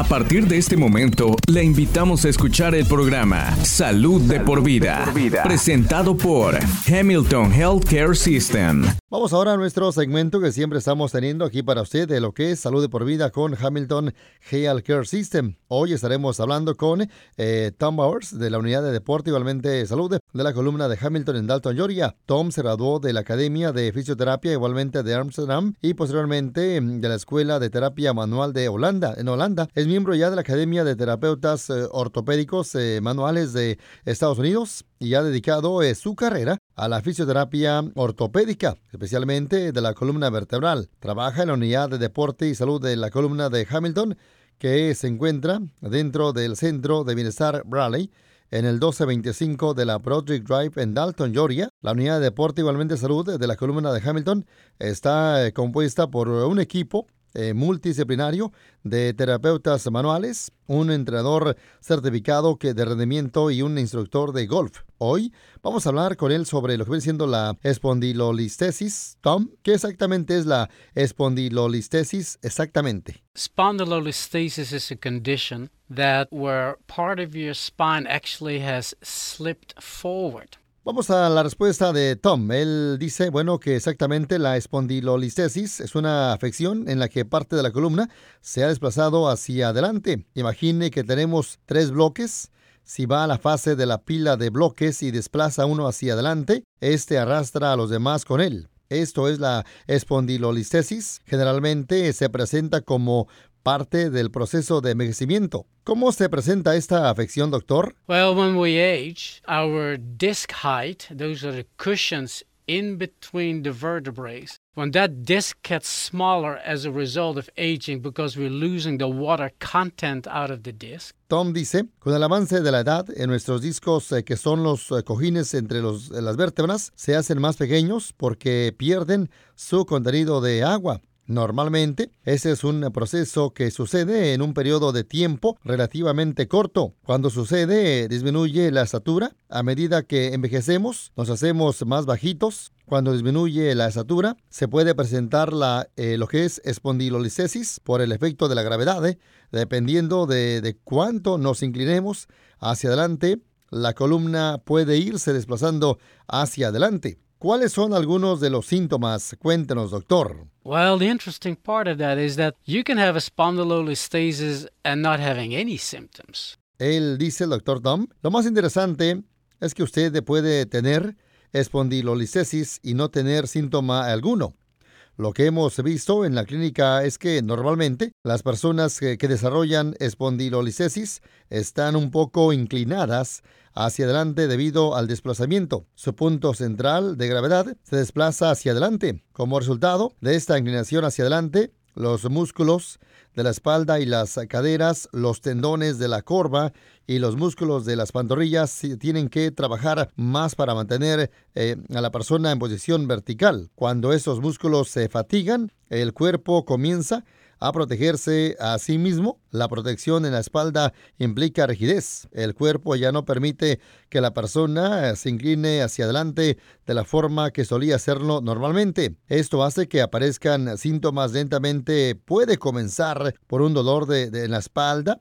A partir de este momento, le invitamos a escuchar el programa Salud de por vida, presentado por Hamilton Healthcare System. Vamos ahora a nuestro segmento que siempre estamos teniendo aquí para usted de lo que es Salud de por vida con Hamilton Healthcare System. Hoy estaremos hablando con Tom Boers de la Unidad de Deporte, igualmente Salud, de la columna de Hamilton en Dalton, Georgia. Tom se graduó de la Academia de Fisioterapia, igualmente de Amsterdam, y posteriormente de la Escuela de Terapia Manual de Holanda. En Holanda es miembro ya de la Academia de Terapeutas Ortopédicos Manuales de Estados Unidos y ha dedicado su carrera a la fisioterapia ortopédica, especialmente de la columna vertebral. Trabaja en la Unidad de Deporte y Salud de la columna de Hamilton, que se encuentra dentro del Centro de Bienestar Bradley, en el 1225 de la Broadrick Drive en Dalton, Georgia. La Unidad de Deporte, igualmente Salud, de la columna de Hamilton está compuesta por un equipo multidisciplinario de terapeutas manuales, un entrenador certificado de rendimiento y un instructor de golf. Hoy vamos a hablar con él sobre lo que viene siendo la espondilolistesis. Tom, ¿qué exactamente es la espondilolistesis exactamente? Spondylolistesis is a condition that where part of your spine actually has slipped forward. Vamos a la respuesta de Tom. Él dice, que exactamente la espondilolistesis es una afección en la que parte de la columna se ha desplazado hacia adelante. Imagine que tenemos 3 bloques. Si va a la fase de la pila de bloques y desplaza uno hacia adelante, este arrastra a los demás con él. Esto es la espondilolistesis. Generalmente se presenta como parte del proceso de envejecimiento. ¿Cómo se presenta esta afección, doctor? Well, when we age, our disc height, those are the cushions in between the vertebrae, when that disc gets smaller as a result of aging because we're losing the water content out of the disc. Tom dice, con el avance de la edad, en nuestros discos, que son los cojines entre las vértebras, se hacen más pequeños porque pierden su contenido de agua. Normalmente, ese es un proceso que sucede en un periodo de tiempo relativamente corto. Cuando sucede, disminuye la estatura. A medida que envejecemos, nos hacemos más bajitos. Cuando disminuye la estatura, se puede presentar lo que es espondilolistesis por el efecto de la gravedad. Dependiendo de cuánto nos inclinemos hacia adelante, la columna puede irse desplazando hacia adelante. ¿Cuáles son algunos de los síntomas? Cuéntenos, doctor. Well, the interesting part of that is that you can have a spondylolistesis and not having any symptoms. Él dice, el doctor Tom, lo más interesante es que usted puede tener espondilolistesis y no tener síntoma alguno. Lo que hemos visto en la clínica es que normalmente las personas que desarrollan espondilolistesis están un poco inclinadas hacia adelante debido al desplazamiento. Su punto central de gravedad se desplaza hacia adelante. Como resultado de esta inclinación hacia adelante, los músculos de la espalda y las caderas, los tendones de la corva y los músculos de las pantorrillas tienen que trabajar más para mantener a la persona en posición vertical. Cuando esos músculos se fatigan, el cuerpo comienza a protegerse a sí mismo. La protección en la espalda implica rigidez. El cuerpo ya no permite que la persona se incline hacia adelante de la forma que solía hacerlo normalmente. Esto hace que aparezcan síntomas lentamente. Puede comenzar por un dolor en la espalda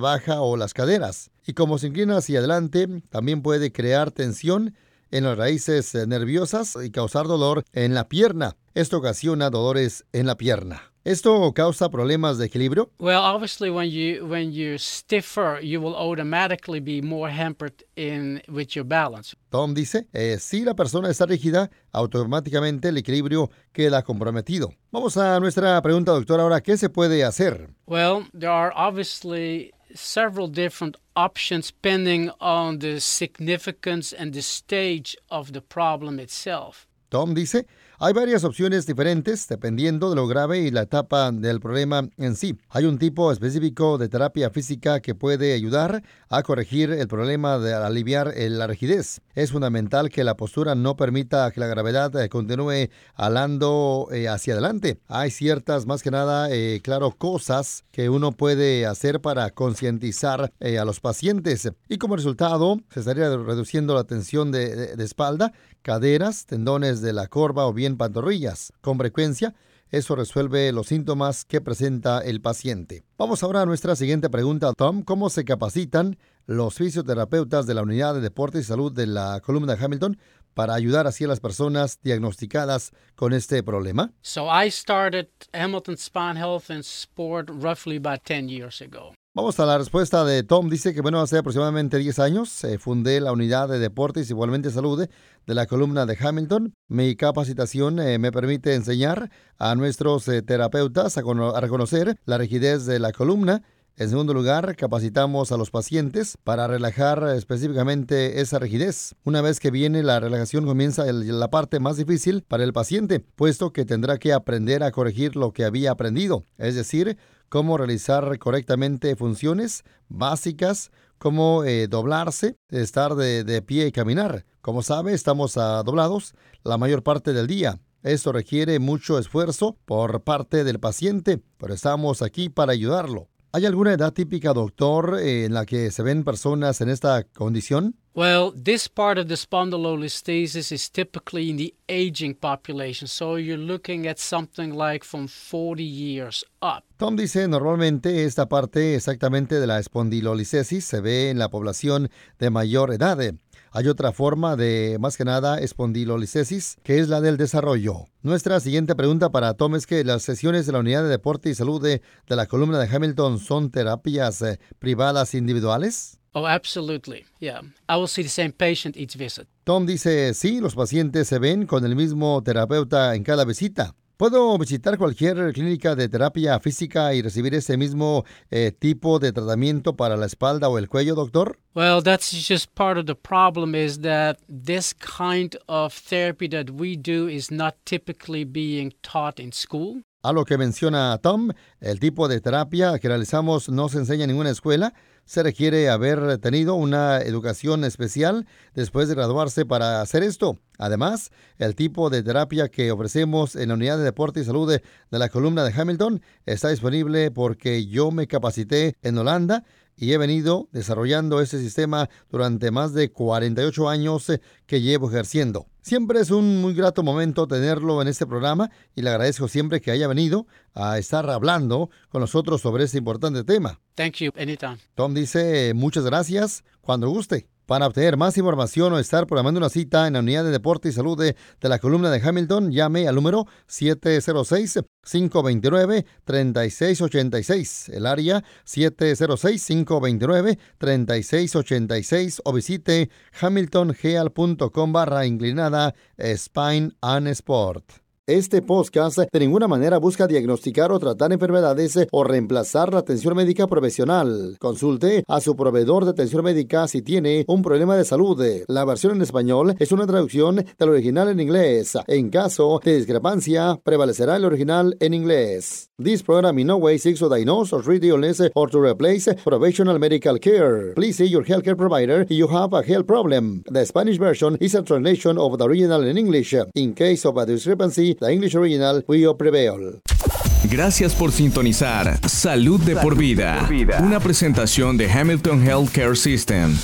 baja o las caderas. Y como se inclina hacia adelante, también puede crear tensión en las raíces nerviosas y causar dolor en la pierna. Esto ocasiona dolores en la pierna. ¿Esto causa problemas de equilibrio? Well, obviously when you're stiffer, you will automatically be more hampered with your balance. Tom dice, si la persona está rígida, automáticamente el equilibrio queda comprometido. Vamos a nuestra pregunta, doctor, ahora, ¿qué se puede hacer? Well, there are obviously several different options depending on the significance and the stage of the problem itself. Tom dice, hay varias opciones diferentes dependiendo de lo grave y la etapa del problema en sí. Hay un tipo específico de terapia física que puede ayudar a corregir el problema de aliviar la rigidez. Es fundamental que la postura no permita que la gravedad continúe jalando hacia adelante. Hay ciertas, más que nada, cosas que uno puede hacer para concientizar a los pacientes. Y como resultado, se estaría reduciendo la tensión de espalda, caderas, tendones de la corva o bien pantorrillas. Con frecuencia, Eso resuelve los síntomas que presenta el paciente. Vamos ahora a nuestra siguiente pregunta, Tom. ¿Cómo se capacitan los fisioterapeutas de la Unidad de Deporte y Salud de la Columna de Hamilton para ayudar así a las personas diagnosticadas con este problema? So I started Hamilton Spine Health and Sport roughly about 10 years ago. Vamos a la respuesta de Tom. Dice que, hace aproximadamente 10 años fundé la Unidad de Deportes y igualmente Salud de la Columna de Hamilton. Mi capacitación me permite enseñar a nuestros terapeutas a reconocer la rigidez de la columna. En segundo lugar, capacitamos a los pacientes para relajar específicamente esa rigidez. Una vez que viene la relajación, comienza la parte más difícil para el paciente, puesto que tendrá que aprender a corregir lo que había aprendido, es decir, cómo realizar correctamente funciones básicas, cómo doblarse, estar de pie y caminar. Como sabe, estamos doblados la mayor parte del día. Esto requiere mucho esfuerzo por parte del paciente, pero estamos aquí para ayudarlo. ¿Hay alguna edad típica, doctor, en la que se ven personas en esta condición? Well, this part of the spondylolistesis is typically in the aging population, so you're looking at something like from 40 years up. Tom dice, normalmente esta parte exactamente de la espondilolistesis se ve en la población de mayor edad. Hay otra forma de, más que nada, espondilolistesis, que es la del desarrollo. Nuestra siguiente pregunta para Tom es que las sesiones de la Unidad de Deporte y Salud de la Columna de Hamilton son terapias privadas individuales. Oh, absolutely. Yeah. I will see the same patient each visit. Tom dice, sí, los pacientes se ven con el mismo terapeuta en cada visita. ¿Puedo visitar cualquier clínica de terapia física y recibir ese mismo tipo de tratamiento para la espalda o el cuello, doctor? Well, that's just part of the problem is that this kind of therapy that we do is not typically being taught in school. A lo que menciona Tom, el tipo de terapia que realizamos no se enseña en ninguna escuela. Se requiere haber tenido una educación especial después de graduarse para hacer esto. Además, el tipo de terapia que ofrecemos en la Unidad de Deporte y Salud de la Columna de Hamilton está disponible porque yo me capacité en Holanda y he venido desarrollando este sistema durante más de 48 años que llevo ejerciendo. Siempre es un muy grato momento tenerlo en este programa y le agradezco siempre que haya venido a estar hablando con nosotros sobre este importante tema. Thank you, anytime. Tom dice, muchas gracias, cuando guste. Para obtener más información o estar programando una cita en la Unidad de Deporte y Salud de la Columna de Hamilton, llame al número 706-529-3686, el área 706-529-3686 o visite HamiltonHealth.com/spineandsport. Este podcast de ninguna manera busca diagnosticar o tratar enfermedades o reemplazar la atención médica profesional. Consulte a su proveedor de atención médica si tiene un problema de salud. La versión en español es una traducción del original en inglés. En caso de discrepancia, prevalecerá el original en inglés. This program in no way seeks to diagnose or treat illness or to replace professional medical care. Please see your healthcare provider if you have a health problem. The Spanish version is a translation of the original in English. In case of a discrepancy, The English Original We Prevail. Gracias por sintonizar Salud de por vida. Una presentación de Hamilton Healthcare System.